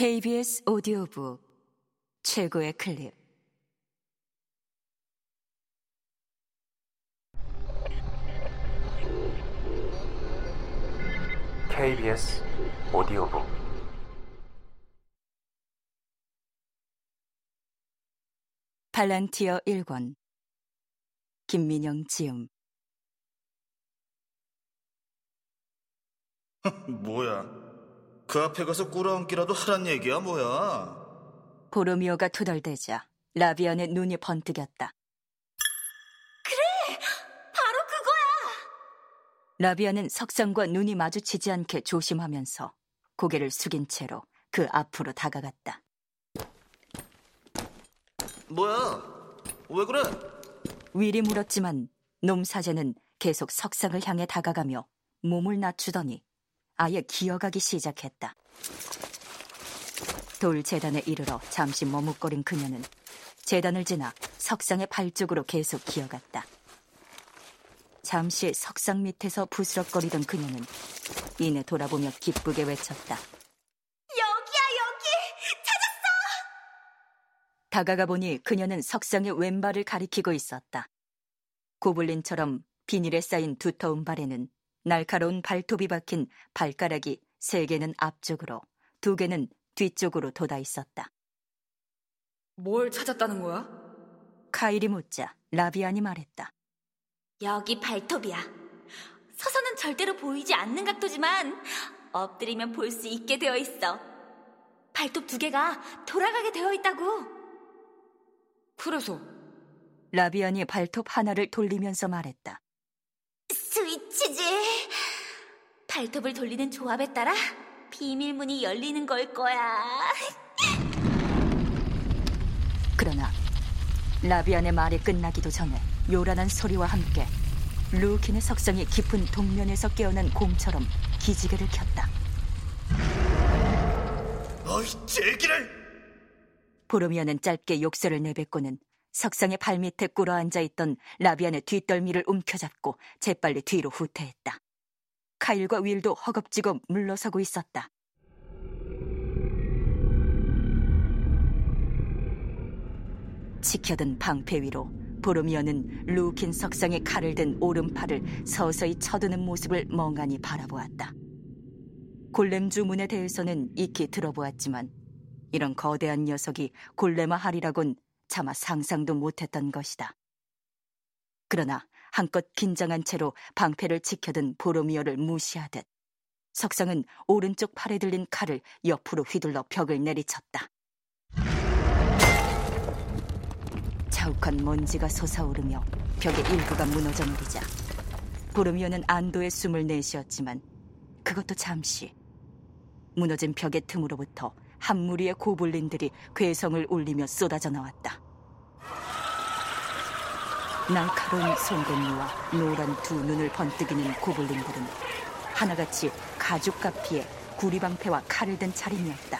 KBS 오디오북 최고의 클립. KBS 오디오북 발란티어 1권 김민영 지음. 뭐야, 그 앞에 가서 꿇어앉기라도 하란 얘기야, 뭐야? 보로미오가 투덜대자 라비안의 눈이 번뜩였다. 그래! 바로 그거야! 라비안은 석상과 눈이 마주치지 않게 조심하면서 고개를 숙인 채로 그 앞으로 다가갔다. 뭐야? 왜 그래? 위리 물었지만 놈 사제는 계속 석상을 향해 다가가며 몸을 낮추더니 아예 기어가기 시작했다. 돌 재단에 이르러 잠시 머뭇거린 그녀는 재단을 지나 석상의 발쪽으로 계속 기어갔다. 잠시 석상 밑에서 부스럭거리던 그녀는 이내 돌아보며 기쁘게 외쳤다. 여기야, 여기! 찾았어! 다가가 보니 그녀는 석상의 왼발을 가리키고 있었다. 고블린처럼 비닐에 쌓인 두터운 발에는 날카로운 발톱이 박힌 발가락이 3개는 앞쪽으로, 2개는 뒤쪽으로 돋아 있었다. 뭘 찾았다는 거야? 카일이 묻자 라비안이 말했다. 여기 발톱이야. 서서는 절대로 보이지 않는 각도지만 엎드리면 볼 수 있게 되어 있어. 발톱 2개가 돌아가게 되어 있다고. 그래서? 라비안이 발톱 하나를 돌리면서 말했다. 스위치지. 발톱을 돌리는 조합에 따라 비밀문이 열리는 걸 거야. 그러나 라비안의 말이 끝나기도 전에 요란한 소리와 함께 루킨의 석상이 깊은 동면에서 깨어난 곰처럼 기지개를 켰다. 어이, 제기를! 보로미아는 짧게 욕설을 내뱉고는 석상의 발밑에 꿇어앉아 있던 라비안의 뒷덜미를 움켜잡고 재빨리 뒤로 후퇴했다. 카일과 윌도 허겁지겁 물러서고 있었다. 치켜든 방패 위로 보로미어는 루킨 석상에 칼을 든 오른팔을 서서히 쳐드는 모습을 멍하니 바라보았다. 골렘 주문에 대해서는 익히 들어보았지만 이런 거대한 녀석이 골레마하리라곤 차마 상상도 못했던 것이다. 그러나 한껏 긴장한 채로 방패를 지켜든 보로미어를 무시하듯 석상은 오른쪽 팔에 들린 칼을 옆으로 휘둘러 벽을 내리쳤다. 자욱한 먼지가 솟아오르며 벽의 일부가 무너져 내리자 보로미어는 안도의 숨을 내쉬었지만 그것도 잠시. 무너진 벽의 틈으로부터 한 무리의 고블린들이 괴성을 울리며 쏟아져 나왔다. 날카로운 송곳니와 노란 두 눈을 번뜩이는 고블린들은 하나같이 가죽 가피에 구리방패와 칼을 든 차림이었다.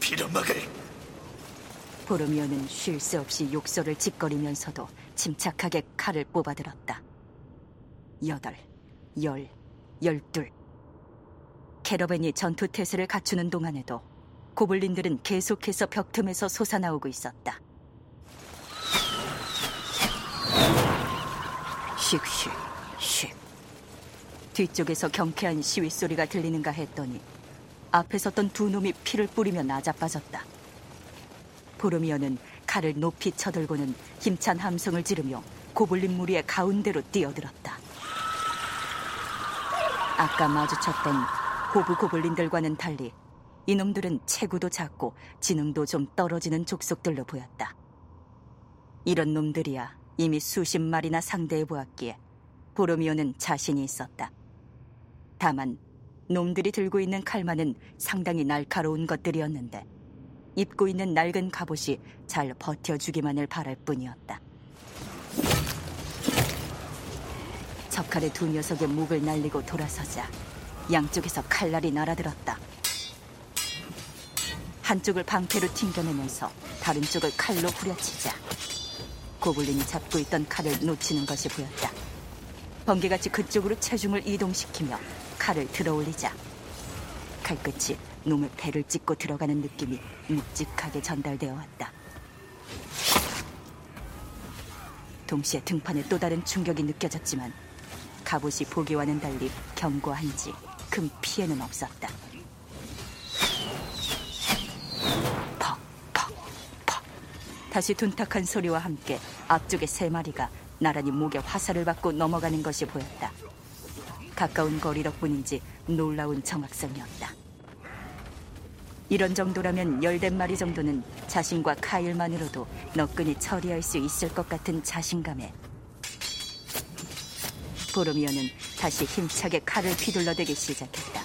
빌어먹을! 보로미어는 쉴 새 없이 욕설을 짓거리면서도 침착하게 칼을 뽑아들었다. 8, 10, 12. 캐러밴이 전투 태세를 갖추는 동안에도 고블린들은 계속해서 벽 틈에서 솟아나오고 있었다. 슉슉슉. 뒤쪽에서 경쾌한 시위 소리가 들리는가 했더니 앞에 섰던 두 놈이 피를 뿌리며 나자빠졌다. 보로미어는 칼을 높이 쳐들고는 힘찬 함성을 지르며 고블린 무리의 가운데로 뛰어들었다. 아까 마주쳤던 고부 고블린들과는 달리 이놈들은 체구도 작고 지능도 좀 떨어지는 족속들로 보였다. 이런 놈들이야 이미 수십 마리나 상대해보았기에 보로미오는 자신이 있었다. 다만 놈들이 들고 있는 칼만은 상당히 날카로운 것들이었는데 입고 있는 낡은 갑옷이 잘 버텨주기만을 바랄 뿐이었다. 적칼의 두 녀석의 목을 날리고 돌아서자 양쪽에서 칼날이 날아들었다. 한쪽을 방패로 튕겨내면서 다른 쪽을 칼로 후려치자 고블린이 잡고 있던 칼을 놓치는 것이 보였다. 번개같이 그쪽으로 체중을 이동시키며 칼을 들어올리자 칼끝이 놈의 배를 찢고 들어가는 느낌이 묵직하게 전달되어 왔다. 동시에 등판에 또 다른 충격이 느껴졌지만 갑옷이 보기와는 달리 견고한지 큰 피해는 없었다. 퍽, 퍽, 퍽. 다시 둔탁한 소리와 함께 앞쪽의 세 마리가 나란히 목에 화살을 받고 넘어가는 것이 보였다. 가까운 거리 덕분인지 놀라운 정확성이었다. 이런 정도라면 10마리 정도는 자신과 카일만으로도 너끈히 처리할 수 있을 것 같은 자신감에 보르미어는 다시 힘차게 칼을 휘둘러대기 시작했다.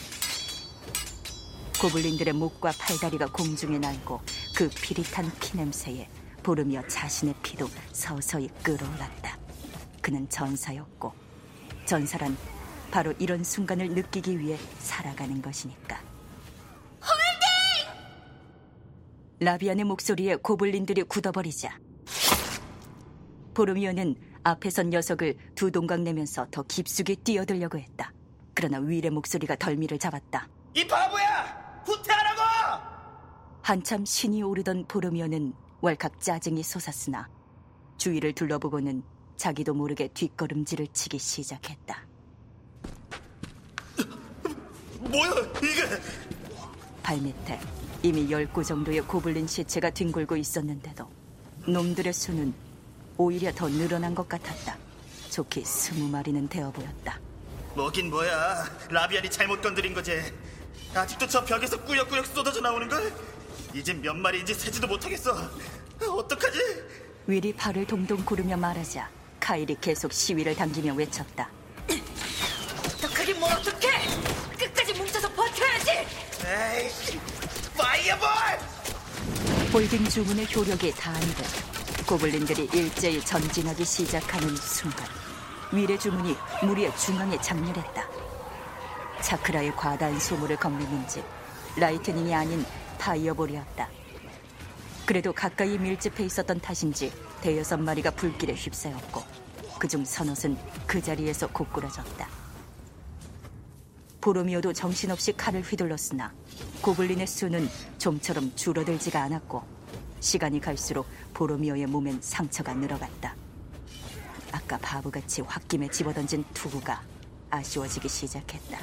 고블린들의 목과 팔다리가 공중에 날고 그 피릿한 피냄새에 보르미어 자신의 피도 서서히 끓어올랐다. 그는 전사였고 전사란 바로 이런 순간을 느끼기 위해 살아가는 것이니까. 라비안의 목소리에 고블린들이 굳어버리자 보르미어는 앞에 선 녀석을 두 동강 내면서 더 깊숙이 뛰어들려고 했다. 그러나 위일의 목소리가 덜미를 잡았다. 이 바보야! 후퇴하라고! 한참 신이 오르던 보르미어는 왈칵 짜증이 솟았으나 주위를 둘러보고는 자기도 모르게 뒷걸음질을 치기 시작했다. 뭐야 이게! 발밑에 이미 10구 정도의 고블린 시체가 뒹굴고 있었는데도 놈들의 수는 오히려 더 늘어난 것 같았다. 좋게 20마리는 되어 보였다. 뭐긴 뭐야. 라비안이 잘못 건드린 거지. 아직도 저 벽에서 꾸역꾸역 쏟아져 나오는 걸? 이젠 몇 마리인지 세지도 못하겠어. 어떡하지? 윌이 발을 동동 구르며 말하자 카일이 계속 시위를 당기며 외쳤다. 어떡하긴 뭘 어떡해! 끝까지 뭉쳐서 버텨야지! 에이, 파이어볼! 홀딩 주문의 효력이 다한데 고블린들이 일제히 전진하기 시작하는 순간 윌의 주문이 무리의 중앙에 장렬했다. 차크라의 과다한 소모를 겁내는지 라이트닝이 아닌 파이어볼이었다. 그래도 가까이 밀집해 있었던 탓인지 5마리가 불길에 휩싸였고 그중 서넛은 그 자리에서 고꾸라졌다. 보로미오도 정신없이 칼을 휘둘렀으나 고블린의 수는 좀처럼 줄어들지가 않았고 시간이 갈수록 보로미오의 몸엔 상처가 늘어갔다. 아까 바보같이 홧김에 집어던진 투구가 아쉬워지기 시작했다.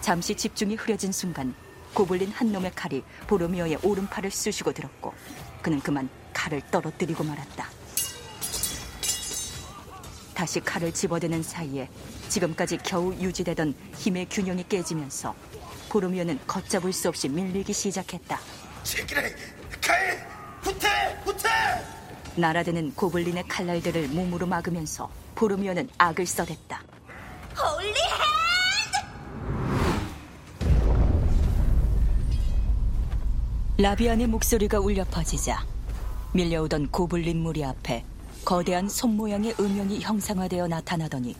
잠시 집중이 흐려진 순간 고블린 한 놈의 칼이 보로미오의 오른팔을 쑤시고 들었고 그는 그만 칼을 떨어뜨리고 말았다. 다시 칼을 집어드는 사이에 지금까지 겨우 유지되던 힘의 균형이 깨지면서 보로미오는 걷잡을 수 없이 밀리기 시작했다. 제끼래! 칼! 후퇴! 후퇴! 날아드는 고블린의 칼날들을 몸으로 막으면서 보로미오는 악을 써댔다. 홀리해! 라비안의 목소리가 울려 퍼지자 밀려오던 고블린 무리 앞에 거대한 손 모양의 음영이 형상화되어 나타나더니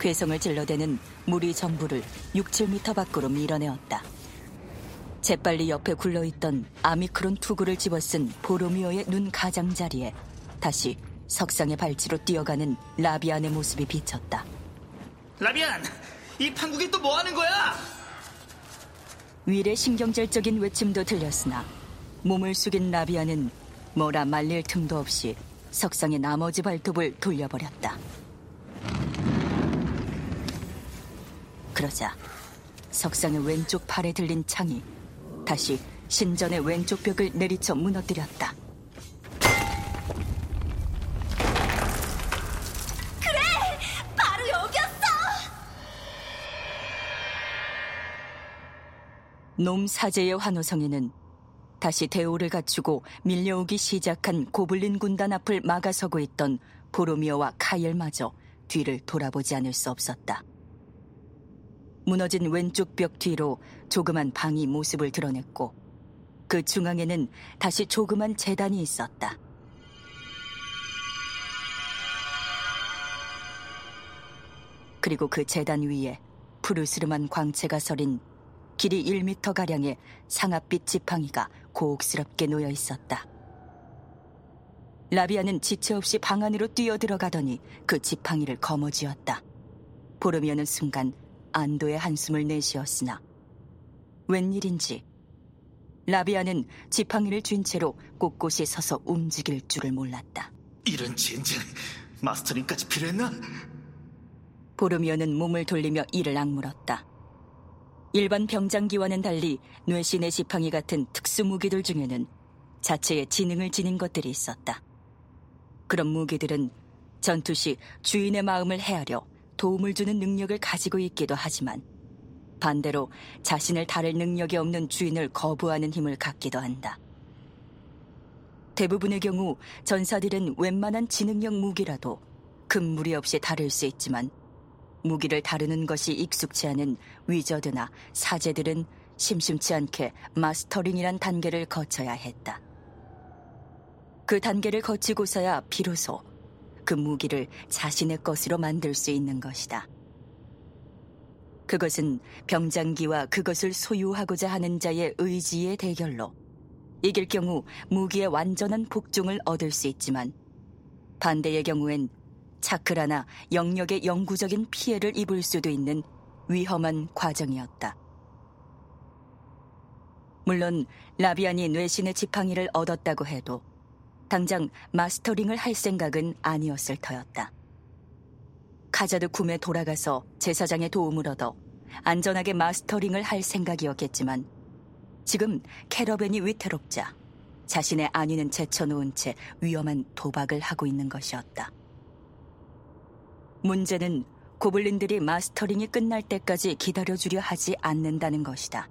괴성을 질러대는 무리 전부를 6-7미터 밖으로 밀어내었다. 재빨리 옆에 굴러있던 아미크론 투구를 집어쓴 보로미오의 눈 가장자리에 다시 석상의 발치로 뛰어가는 라비안의 모습이 비쳤다. 라비안! 이 판국이 또 뭐하는 거야? 윌의 신경질적인 외침도 들렸으나 몸을 숙인 라비안은 뭐라 말릴 틈도 없이 석상의 나머지 발톱을 돌려버렸다. 그러자 석상의 왼쪽 팔에 들린 창이 다시 신전의 왼쪽 벽을 내리쳐 무너뜨렸다. 놈 사제의 환호성에는 다시 대오를 갖추고 밀려오기 시작한 고블린 군단 앞을 막아서고 있던 보로미어와 카일마저 뒤를 돌아보지 않을 수 없었다. 무너진 왼쪽 벽 뒤로 조그만 방이 모습을 드러냈고 그 중앙에는 다시 조그만 재단이 있었다. 그리고 그 재단 위에 푸르스름한 광채가 서린 길이 1미터가량의 상아빛 지팡이가 고혹스럽게 놓여 있었다. 라비안은 지체 없이 방 안으로 뛰어들어가더니 그 지팡이를 거머쥐었다. 보르미어는 순간 안도의 한숨을 내쉬었으나 웬일인지 라비안은 지팡이를 쥔 채로 꼿꼿이 서서 움직일 줄을 몰랐다. 이런 젠장, 마스터링까지 필요했나? 보르미오는 몸을 돌리며 이를 악물었다. 일반 병장기와는 달리 뇌신의 지팡이 같은 특수 무기들 중에는 자체의 지능을 지닌 것들이 있었다. 그런 무기들은 전투 시 주인의 마음을 헤아려 도움을 주는 능력을 가지고 있기도 하지만 반대로 자신을 다룰 능력이 없는 주인을 거부하는 힘을 갖기도 한다. 대부분의 경우 전사들은 웬만한 지능형 무기라도 큰 무리 없이 다룰 수 있지만 무기를 다루는 것이 익숙치 않은 위저드나 사제들은 심심치 않게 마스터링이란 단계를 거쳐야 했다. 그 단계를 거치고서야 비로소 그 무기를 자신의 것으로 만들 수 있는 것이다. 그것은 병장기와 그것을 소유하고자 하는 자의 의지의 대결로 이길 경우 무기의 완전한 복종을 얻을 수 있지만 반대의 경우엔 차크라나 영역의 영구적인 피해를 입을 수도 있는 위험한 과정이었다. 물론 라비안이 뇌신의 지팡이를 얻었다고 해도 당장 마스터링을 할 생각은 아니었을 터였다. 카자드 굼에 돌아가서 제사장의 도움을 얻어 안전하게 마스터링을 할 생각이었겠지만 지금 캐러밴이 위태롭자 자신의 안위는 제쳐놓은 채 위험한 도박을 하고 있는 것이었다. 문제는 고블린들이 마스터링이 끝날 때까지 기다려주려 하지 않는다는 것이다.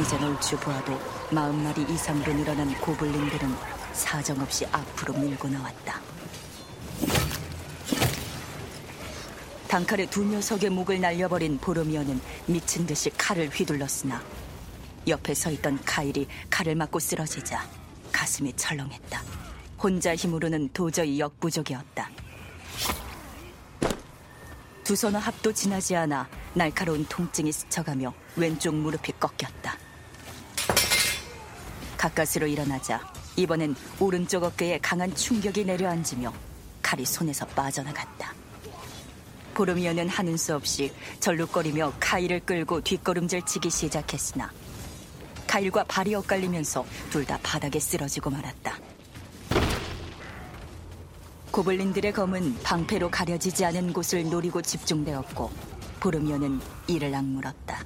이젠 얼추 보아도 40마리 이상으로 늘어난 고블린들은 사정없이 앞으로 밀고 나왔다. 단칼에 두 녀석의 목을 날려버린 보르미오는 미친 듯이 칼을 휘둘렀으나 옆에 서 있던 카일이 칼을 맞고 쓰러지자 가슴이 철렁했다. 혼자 힘으로는 도저히 역부족이었다. 두 서너 합도 지나지 않아 날카로운 통증이 스쳐가며 왼쪽 무릎이 꺾였다. 가까스로 일어나자 이번엔 오른쪽 어깨에 강한 충격이 내려앉으며 칼이 손에서 빠져나갔다. 보르미오는 하는 수 없이 절룩거리며 카일을 끌고 뒷걸음질치기 시작했으나 카일과 발이 엇갈리면서 둘 다 바닥에 쓰러지고 말았다. 고블린들의 검은 방패로 가려지지 않은 곳을 노리고 집중되었고 보르미오는 이를 악물었다.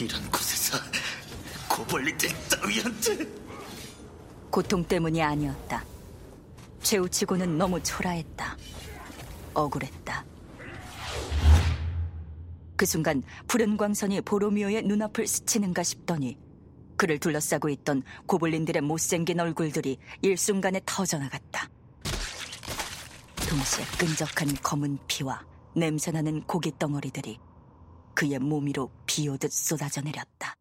이런 곳에서 고블린들 따위한테. 고통 때문이 아니었다. 최후치고는 너무 초라했다. 억울했다. 그 순간 푸른 광선이 보르미오의 눈앞을 스치는가 싶더니 그를 둘러싸고 있던 고블린들의 못생긴 얼굴들이 일순간에 터져나갔다. 동시에 끈적한 검은 피와 냄새나는 고깃덩어리들이 그의 몸 위로 비 오듯 쏟아져 내렸다.